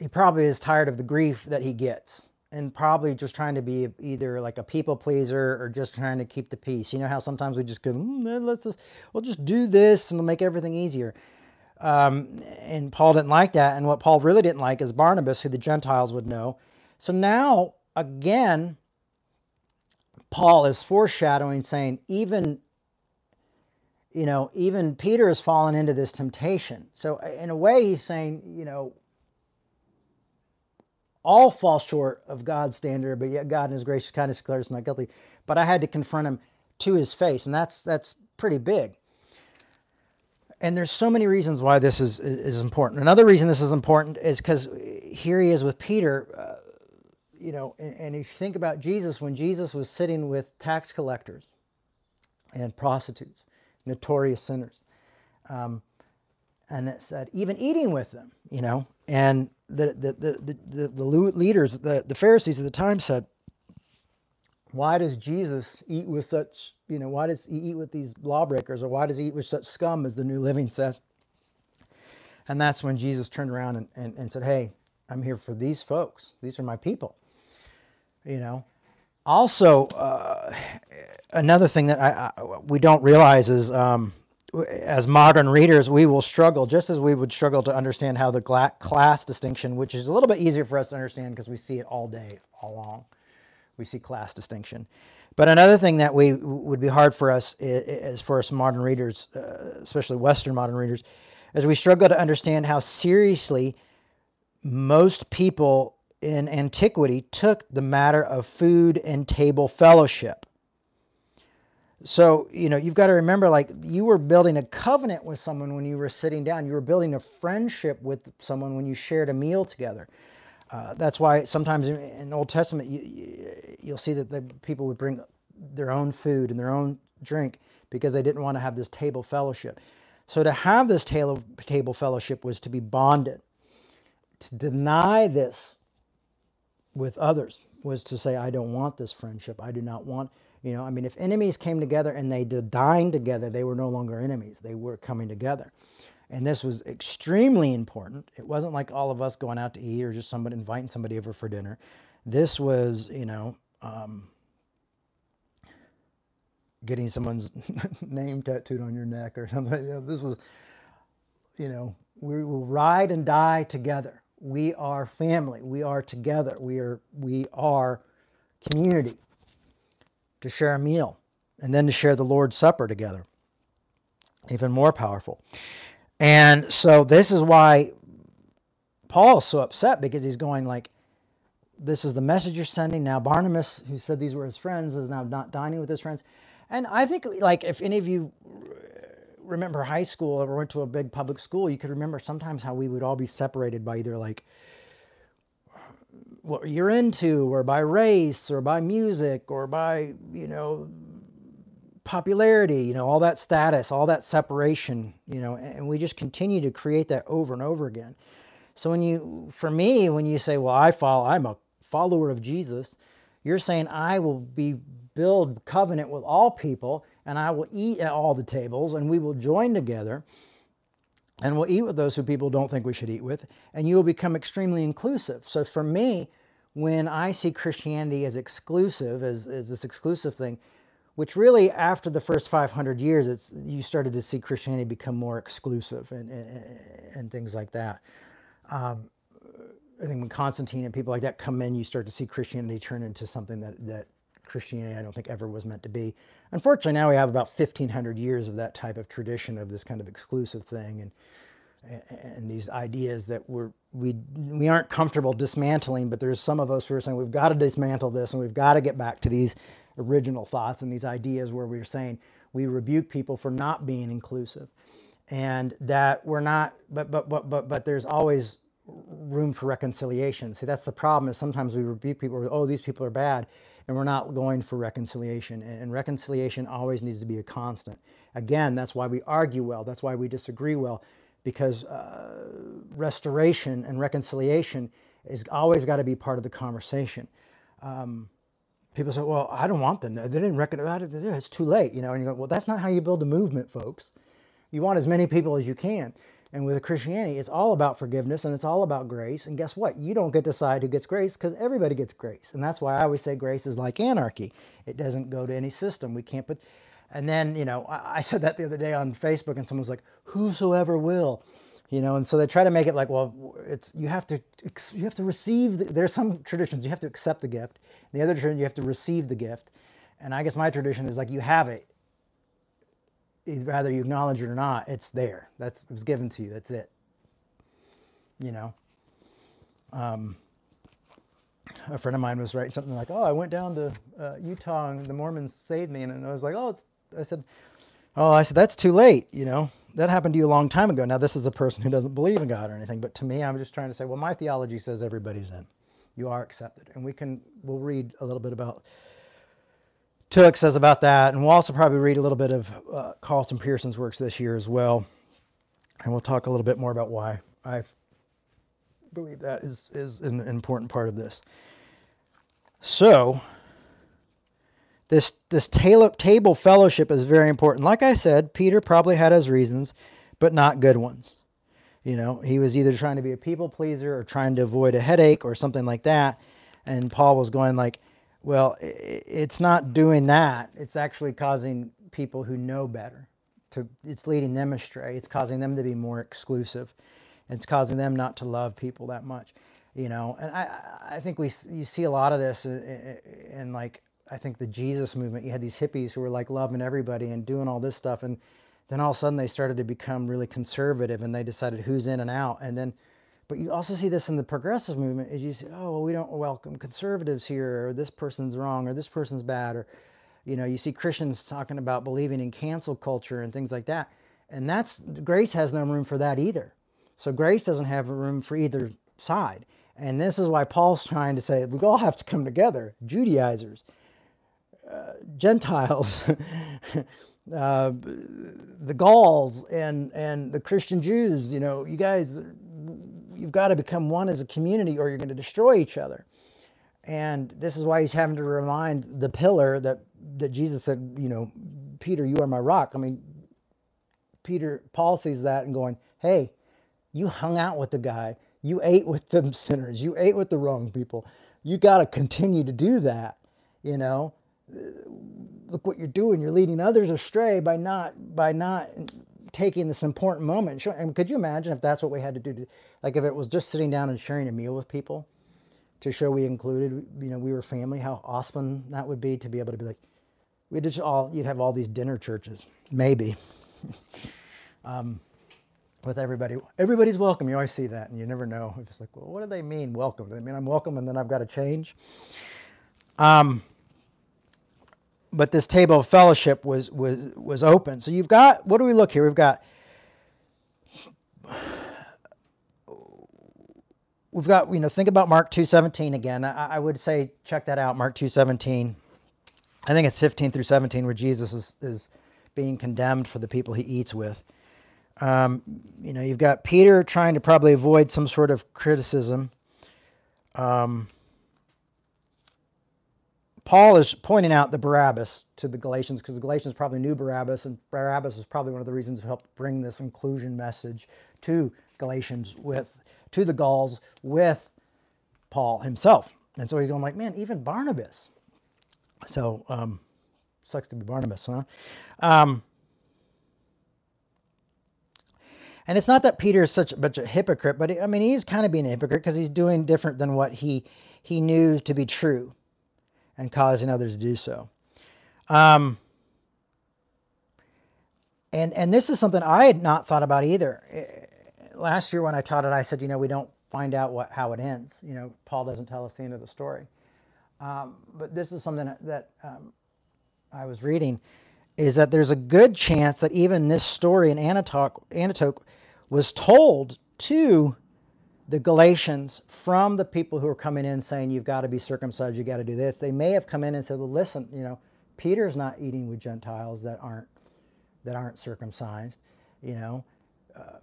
he probably is tired of the grief that he gets, and probably just trying to be either like a people pleaser or just trying to keep the peace. You know how sometimes we just go, mm, let's just, we'll just do this and it'll make everything easier. Um, and Paul didn't like that. And what Paul really didn't like is Barnabas, who the Gentiles would know. So now, again, Paul is foreshadowing, saying even, you know, even Peter has fallen into this temptation. So in a way, he's saying, you know, all fall short of God's standard, but yet God in his gracious kindness declares us not guilty. But I had to confront him to his face, and that's that's pretty big. And there's so many reasons why this is, is important. Another reason this is important is because here he is with Peter, uh, you know, and, and if you think about Jesus, when Jesus was sitting with tax collectors and prostitutes, notorious sinners, um, and it said, even eating with them, you know, and The, the, the, the, the leaders, the, the Pharisees at the time said, why does Jesus eat with such, you know, why does he eat with these lawbreakers, or why does he eat with such scum, as the New Living says? And that's when Jesus turned around and, and, and said, hey, I'm here for these folks. These are my people. you know. Also, uh, another thing that I, I, we don't realize is, um, as modern readers, we will struggle, just as we would struggle to understand how the class distinction, which is a little bit easier for us to understand because we see it all day, all along. We see class distinction. But another thing that we would be hard for us, is for us modern readers, uh, especially Western modern readers, is we struggle to understand how seriously most people in antiquity took the matter of food and table fellowship. So, you know, you've got to remember, like, you were building a covenant with someone when you were sitting down. You were building a friendship with someone when you shared a meal together. Uh, that's why sometimes in, in the Old Testament, you, you, you'll see that the people would bring their own food and their own drink because they didn't want to have this table fellowship. So to have this table, table fellowship was to be bonded. To deny this with others was to say, I don't want this friendship. I do not want... You know, I mean, if enemies came together and they dined together, they were no longer enemies. They were coming together. And this was extremely important. It wasn't like all of us going out to eat or just somebody inviting somebody over for dinner. This was, you know, um, getting someone's name tattooed on your neck or something. You know, this was, you know, we will ride and die together. We are family. We are together. We are, we are community. To share a meal, and then to share the Lord's Supper together. Even more powerful. And so this is why Paul is so upset, because he's going like, this is the message you're sending. Now Barnabas, who said these were his friends, is now not dining with his friends. And I think, like, if any of you remember high school or went to a big public school, you could remember sometimes how we would all be separated by either like what you're into, or by race, or by music, or by, you know, popularity, you know, all that status, all that separation, you know, and we just continue to create that over and over again. So when you, for me, when you say, well, I follow, I'm a follower of Jesus, you're saying I will be build covenant with all people, and I will eat at all the tables, and we will join together, and we'll eat with those who people don't think we should eat with, and you will become extremely inclusive. So for me, when I see Christianity as exclusive, as, as this exclusive thing, which really after the first five hundred years, it's, you started to see Christianity become more exclusive and, and, and things like that. Um, I think when Constantine and people like that come in, you start to see Christianity turn into something that, that Christianity I don't think ever was meant to be. Unfortunately, now we have about fifteen hundred years of that type of tradition of this kind of exclusive thing, and and these ideas that we're, we, we aren't comfortable dismantling, but there's some of us who are saying, we've got to dismantle this, and we've got to get back to these original thoughts and these ideas where we're saying we rebuke people for not being inclusive. And that we're not, but, but, but, but, but there's always room for reconciliation. See, that's the problem, is sometimes we rebuke people, oh, these people are bad, and we're not going for reconciliation. And reconciliation always needs to be a constant. Again, that's why we argue well, that's why we disagree well, because uh, restoration and reconciliation is always got to be part of the conversation. Um, people say, well, I don't want them. They didn't recognize it. It's too late. You know, and you go, well, that's not how you build a movement, folks. You want as many people as you can. And with Christianity, it's all about forgiveness, and it's all about grace. And guess what? You don't get to decide who gets grace, because everybody gets grace. And that's why I always say grace is like anarchy. It doesn't go to any system. We can't put... And then, you know, I said that the other day on Facebook, and someone was like, whosoever will, you know, and so they try to make it like, well, it's, you have to, you have to receive, the, there's some traditions, you have to accept the gift, and the other tradition, you have to receive the gift, and I guess my tradition is like, you have it, rather you acknowledge it or not, it's there, that's, it was given to you, that's it, you know. Um, a friend of mine was writing something like, oh, I went down to uh, Utah, and the Mormons saved me, and I was like, oh, it's, I said, oh, I said, that's too late, you know, that happened to you a long time ago. Now, this is a person who doesn't believe in God or anything, but to me, I'm just trying to say, well, my theology says everybody's in. You are accepted. And we can, we'll read a little bit about, Tillich says about that, and we'll also probably read a little bit of uh, Carlton Pearson's works this year as well, and we'll talk a little bit more about why I've believe that is, is an important part of this. So, this, this table fellowship is very important. Like I said, Peter probably had his reasons, but not good ones. You know, he was either trying to be a people pleaser or trying to avoid a headache or something like that. And Paul was going like, Well, it's not doing that. It's actually causing people who know better to, it's leading them astray. It's causing them to be more exclusive. It's causing them not to love people that much, you know. And I, I think we, you see a lot of this in, in like, I think the Jesus movement. You had these hippies who were like loving everybody and doing all this stuff. And then all of a sudden they started to become really conservative and they decided who's in and out. And then, but you also see this in the progressive movement, is you say, oh, well, we don't welcome conservatives here, or this person's wrong, or this person's bad, or, you know, you see Christians talking about believing in cancel culture and things like that. And that's, grace has no room for that either. So grace doesn't have room for either side. And this is why Paul's trying to say, we all have to come together, Judaizers, uh, Gentiles, uh, the Gauls, and, and the Christian Jews, you know, you guys, you've got to become one as a community or you're going to destroy each other. And this is why he's having to remind the pillar that, that Jesus said, you know, Peter, you are my rock. I mean, Peter, Paul sees that and going, hey, you hung out with the guy. You ate with them sinners. You ate with the wrong people. You got to continue to do that. You know, look what you're doing. You're leading others astray by not, by not... taking this important moment. And could you imagine if that's what we had to do? To, like if it was just sitting down and sharing a meal with people to show we included, you know, we were family, how awesome that would be to be able to be like, we just all, you'd have all these dinner churches, maybe, um, with everybody. Everybody's welcome. You always see that and you never know. It's like, well, what do they mean welcome? Do they mean I'm welcome and then I've got to change? Um, But this table of fellowship was, was, was open. So you've got, what do we look here? We've got, we've got, you know, think about Mark two seventeen again. I, I would say check that out, Mark two seventeen. I think it's fifteen through seventeen where Jesus is, is being condemned for the people he eats with. Um, you know, you've got Peter trying to probably avoid some sort of criticism. Um... Paul is pointing out the Barabbas to the Galatians because the Galatians probably knew Barabbas, and Barabbas was probably one of the reasons who helped bring this inclusion message to Galatians with, to the Gauls with Paul himself. And so he's going like, man, even Barnabas. So, um, sucks to be Barnabas, huh? Um, and it's not that Peter is such a, such a hypocrite, but he, I mean, he's kind of being a hypocrite because he's doing different than what he, he knew to be true, and causing others to do so. Um, and, and this is something I had not thought about either. Last year when I taught it, I said, you know, we don't find out what, how it ends. You know, Paul doesn't tell us the end of the story. Um, but this is something that um, I was reading, is that there's a good chance that even this story in Antioch, Antioch was told to the Galatians from the people who are coming in saying, you've got to be circumcised, you've got to do this. They may have come in and said, well, listen, you know, Peter's not eating with Gentiles that aren't, that aren't circumcised, you know. Uh,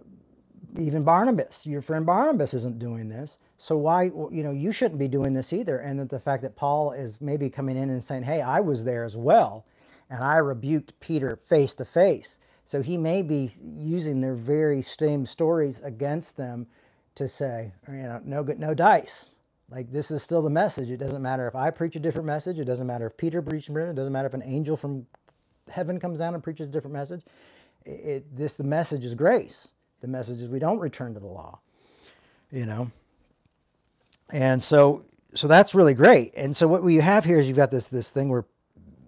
even Barnabas, your friend Barnabas isn't doing this. So why, you know, you shouldn't be doing this either. And that the fact that Paul is maybe coming in and saying, hey, I was there as well, and I rebuked Peter face to face. So he may be using their very same stories against them to say, you know, no good, no dice. Like, this is still the message. It doesn't matter if I preach a different message. It doesn't matter if Peter preached it. It doesn't matter if an angel from heaven comes down and preaches a different message. It, it, this, the message is grace. The message is we don't return to the law, you know. And so, so that's really great. And so what we have here is you've got this, this thing where,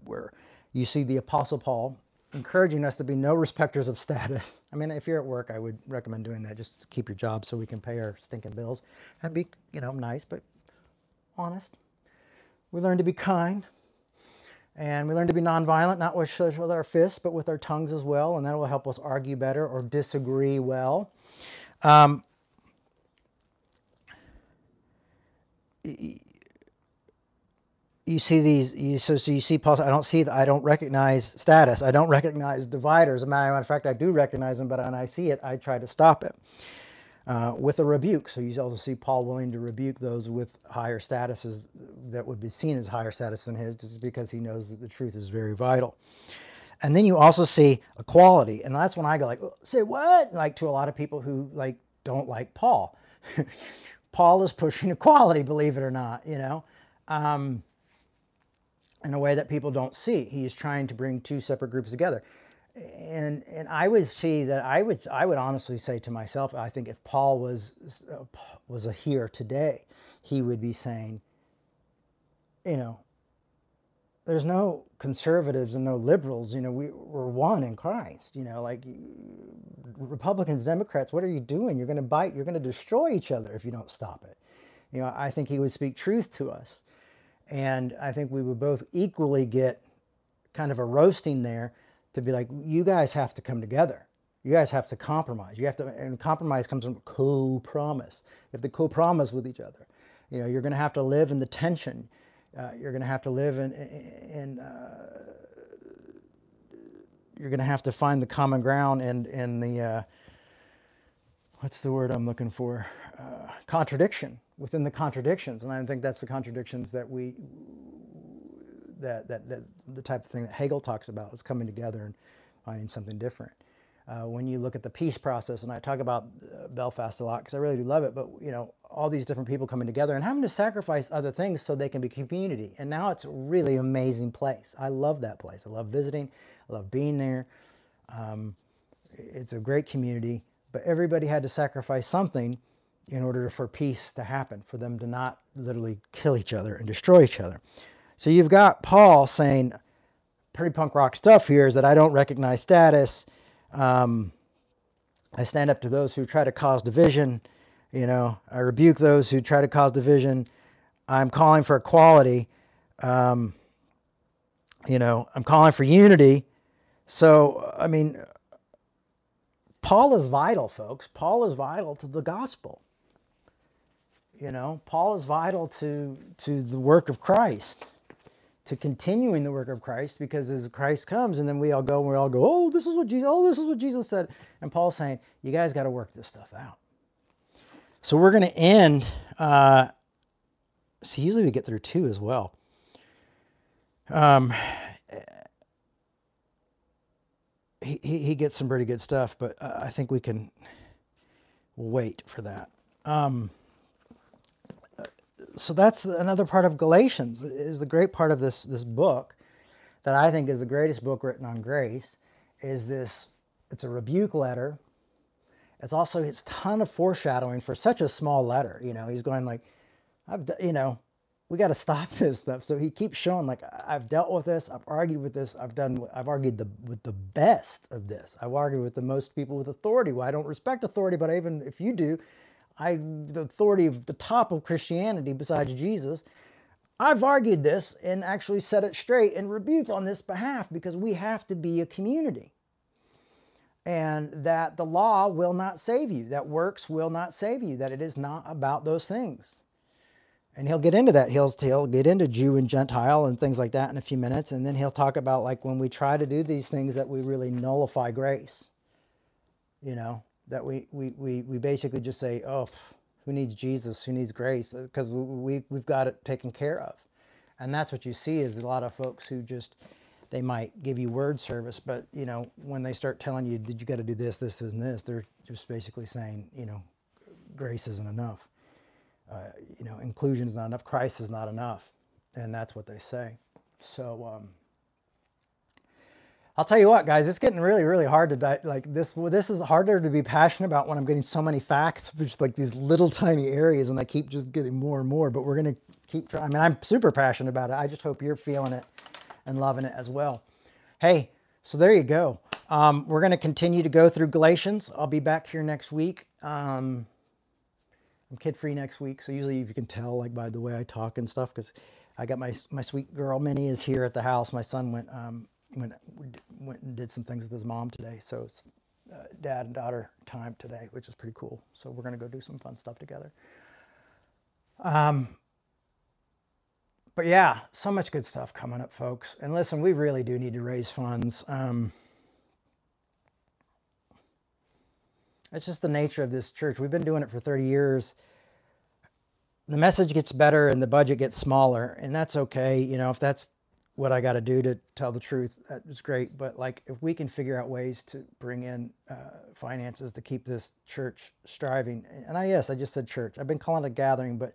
where you see the Apostle Paul encouraging us to be no respecters of status. I mean, if you're at work, I would recommend doing that, just to keep your job so we can pay our stinking bills. That'd be, you know, nice, but honest. We learn to be kind, and we learn to be nonviolent, not with, with our fists, but with our tongues as well, and that will help us argue better or disagree well. Um, You see these, you, so, so you see Paul, I don't see, I don't recognize status. I don't recognize dividers. As a matter of fact, I do recognize them, but when I see it, I try to stop it uh, with a rebuke. So you also see Paul willing to rebuke those with higher statuses that would be seen as higher status than his, just because he knows that the truth is very vital. And then you also see equality. And that's when I go like, say what? Like to a lot of people who like don't like Paul. Paul is pushing equality, believe it or not, you know. Um, in a way that people don't see. He's trying to bring two separate groups together. And, and I would see that I would, I would honestly say to myself, I think if Paul was, was a here today, he would be saying, you know, there's no conservatives and no liberals, you know, we, we're one in Christ, you know, like Republicans, Democrats, what are you doing? You're going to bite, you're going to destroy each other if you don't stop it. You know, I think he would speak truth to us. And I think we would both equally get kind of a roasting there to be like, you guys have to come together. You guys have to compromise. You have to, and compromise comes from co-promise. You have to co-promise with each other. You know, you're going to have to live in the tension. Uh, you're going to have to live in, in uh, you're going to have to find the common ground and in, in the, uh, what's the word I'm looking for? Uh, contradiction, within the contradictions. And I think that's the contradictions that we, that, that, that the type of thing that Hegel talks about is coming together and finding something different. Uh, when you look at the peace process, and I talk about uh, Belfast a lot because I really do love it, but you know, all these different people coming together and having to sacrifice other things so they can be community. And now it's a really amazing place. I love that place. I love visiting. I love being there. Um, it's a great community, but everybody had to sacrifice something in order for peace to happen, for them to not literally kill each other and destroy each other. So you've got Paul saying pretty punk rock stuff here, is that I don't recognize status. Um, I stand up to those who try to cause division. You know, I rebuke those who try to cause division. I'm calling for equality. Um, you know, I'm calling for unity. So, I mean, Paul is vital, folks. Paul is vital to the gospel. You know, Paul is vital to, to the work of Christ, to continuing the work of Christ, because as Christ comes and then we all go and we all go, oh, this is what Jesus, oh, this is what Jesus said. And Paul's saying, you guys got to work this stuff out. So we're going to end, uh, so usually we get through two as well. Um, he, he, he gets some pretty good stuff, but uh, I think we can wait for that. Um, So that's another part of Galatians, is the great part of this, this book that I think is the greatest book written on grace, is this, it's a rebuke letter. It's also, it's a ton of foreshadowing for such a small letter. You know, he's going like, I've, you know, we got to stop this stuff. So he keeps showing like, I've dealt with this. I've argued with this. I've done, I've argued the, with the best of this. I've argued with the most people with authority. Well, I don't respect authority, but I, even if you do, I, the authority of the top of Christianity besides Jesus, I've argued this and actually set it straight and rebuked on this behalf, because we have to be a community, and that the law will not save you, that works will not save you, that it is not about those things. And he'll get into that. He'll, he'll get into Jew and Gentile and things like that in a few minutes. And then he'll talk about like when we try to do these things that we really nullify grace, you know. That we, we, we, we basically just say, oh, who needs Jesus? Who needs grace? Because we, we've got it taken care of. And that's what you see is a lot of folks who just, they might give you word service, but, you know, when they start telling you, did you got to do this, this, and this, they're just basically saying, you know, grace isn't enough. Uh, you know, inclusion is not enough. Christ is not enough. And that's what they say. So, um, I'll tell you what, guys, it's getting really, really hard to, di like, this This is harder to be passionate about when I'm getting so many facts, just like these little tiny areas, and I keep just getting more and more, but we're going to keep trying. I mean, I'm super passionate about it. I just hope you're feeling it and loving it as well. Hey, so there you go. Um, we're going to continue to go through Galatians. I'll be back here next week. Um, I'm kid-free next week, so usually if you can tell, like, by the way I talk and stuff, because I got my, my sweet girl, Minnie, is here at the house. My son went... Um, Went, went and did some things with his mom today. So it's uh, dad and daughter time today, which is pretty cool. So we're going to go do some fun stuff together. Um, but yeah, so much good stuff coming up, folks. And listen, we really do need to raise funds. Um, it's just the nature of this church. We've been doing it for thirty years. The message gets better and the budget gets smaller, and that's okay. You know, if that's what I got to do to tell the truth, that is great. But like, if we can figure out ways to bring in uh, finances to keep this church striving. And I, yes, I just said church. I've been calling it a gathering, but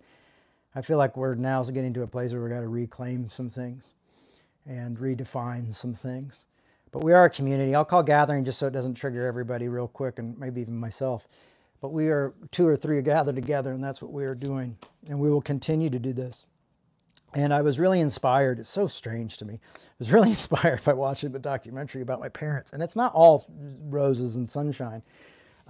I feel like we're now getting to a place where we got to reclaim some things. and redefine some things. But we are a community. I'll call gathering just so it doesn't trigger everybody real quick, and maybe even myself. But we are two or three gathered together, and that's what we are doing. And we will continue to do this. And I was really inspired. It's so strange to me. I was really inspired by watching the documentary about my parents. And it's not all roses and sunshine.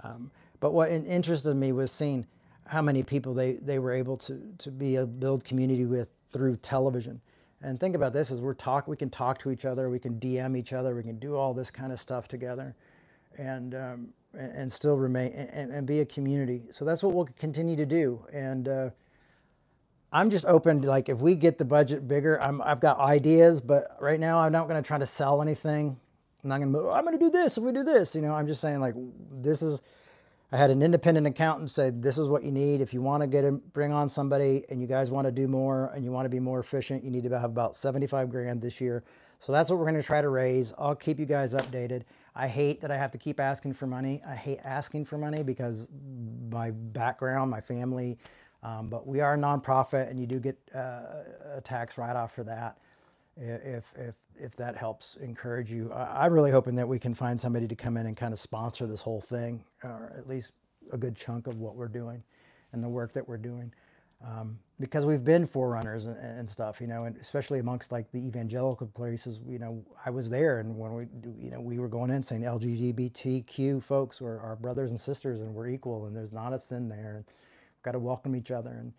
Um, but what interested me was seeing how many people they, they were able to, to be a build community with through television. And think about this, as we're talk, we can talk to each other, we can D M each other, we can do all this kind of stuff together, and um, and still remain and, and be a community. So that's what we'll continue to do. And uh, I'm just open. Like if we get the budget bigger, I'm, I've got ideas, but right now I'm not going to try to sell anything. I'm not going to. I'm going to do this if we do this. You know, I'm just saying like this is. I had an independent accountant say, this is what you need. If you want to get a, bring on somebody and you guys want to do more and you want to be more efficient, you need to have about seventy-five grand this year. So that's what we're going to try to raise. I'll keep you guys updated. I hate that I have to keep asking for money. I hate asking for money because my background, my family, um, but we are a nonprofit and you do get uh, a tax write-off for that if, if, if that helps encourage you. I'm really hoping that we can find somebody to come in and kind of sponsor this whole thing, or at least a good chunk of what we're doing and the work that we're doing. Um, because we've been forerunners and, and stuff, you know, and especially amongst like the evangelical places, you know, I was there. And when we, you know, we were going in saying L G B T Q folks were our brothers and sisters and we're equal and there's not a sin there. And we've got to welcome each other. And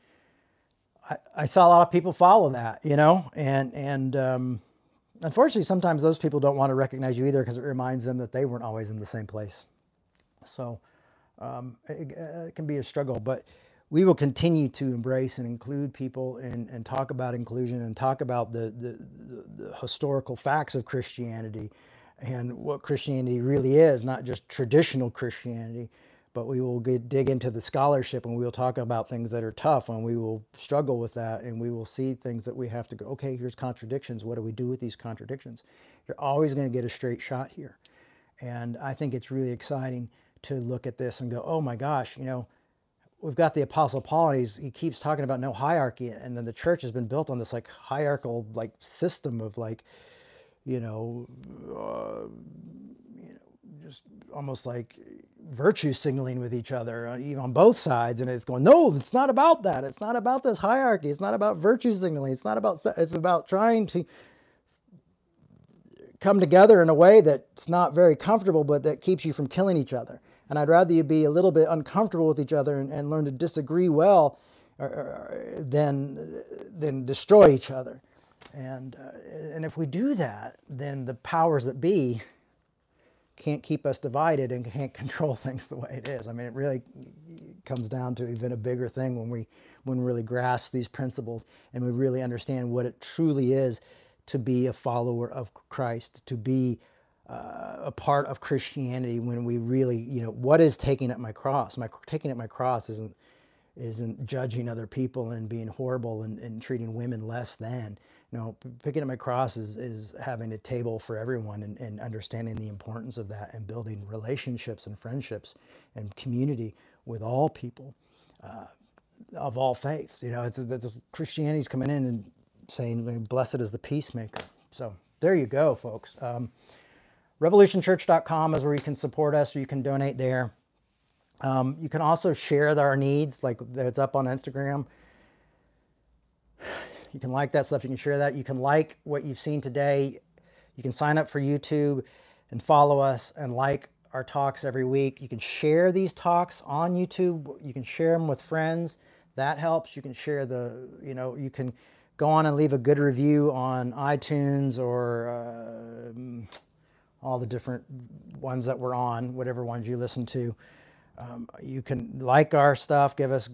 I, I saw a lot of people follow that, you know, and, and, um, unfortunately, sometimes those people don't want to recognize you either because it reminds them that they weren't always in the same place. So um, it, it can be a struggle, but we will continue to embrace and include people and, and talk about inclusion and talk about the, the, the historical facts of Christianity and what Christianity really is, not just traditional Christianity, but we will get, dig into the scholarship and we will talk about things that are tough and we will struggle with that and we will see things that we have to go, okay, here's contradictions. What do we do with these contradictions? You're always going to get a straight shot here. And I think it's really exciting to look at this and go, oh my gosh, you know, we've got the Apostle Paul, and he's, he keeps talking about no hierarchy. And then the church has been built on this like hierarchical like system of like, you know, uh, you know, just almost like virtue signaling with each other, even on both sides. And it's going, no, it's not about that. It's not about this hierarchy. It's not about virtue signaling. It's not about, it's about trying to come together in a way that's not very comfortable, but that keeps you from killing each other. And I'd rather you be a little bit uncomfortable with each other and, and learn to disagree well or, or, than, than destroy each other. And, uh, and if we do that, then the powers that be can't keep us divided and can't control things the way it is. I mean, it really comes down to even a bigger thing when we, when we really grasp these principles and we really understand what it truly is to be a follower of Christ, to be uh, a part of Christianity. When we really, you know, what is taking up my cross? My taking up my cross isn't isn't judging other people and being horrible and, and treating women less than. You know, picking up my cross is, is having a table for everyone and, and understanding the importance of that and building relationships and friendships and community with all people uh, of all faiths. You know, it's, it's, Christianity's coming in and saying, blessed is the peacemaker. So there you go, folks. Um, revolution church dot com is where you can support us, or you can donate there. Um, you can also share our needs, like it's up on Instagram. You can like that stuff. You can share that. You can like what you've seen today. You can sign up for YouTube and follow us and like our talks every week. You can share these talks on YouTube. You can share them with friends. That helps. You can share the, you know, you can go on and leave a good review on iTunes or uh, all the different ones that we're on, whatever ones you listen to. Um, you can like our stuff, give us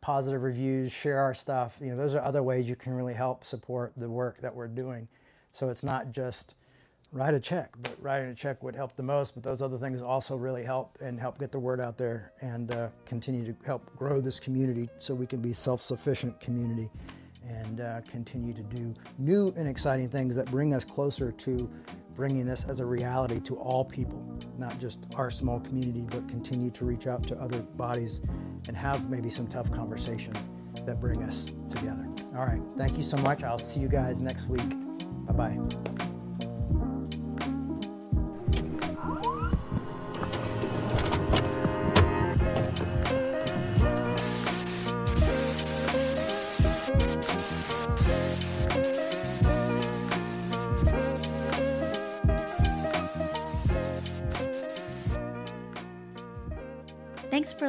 positive reviews, share our stuff. You know, those are other ways you can really help support the work that we're doing. So it's not just write a check, but writing a check would help the most. But those other things also really help and help get the word out there and uh, continue to help grow this community so we can be a self-sufficient community and uh, continue to do new and exciting things that bring us closer to bringing this as a reality to all people, not just our small community, but continue to reach out to other bodies and have maybe some tough conversations that bring us together. All right, thank you so much. I'll see you guys next week. Bye-bye. Bye-bye. Thanks for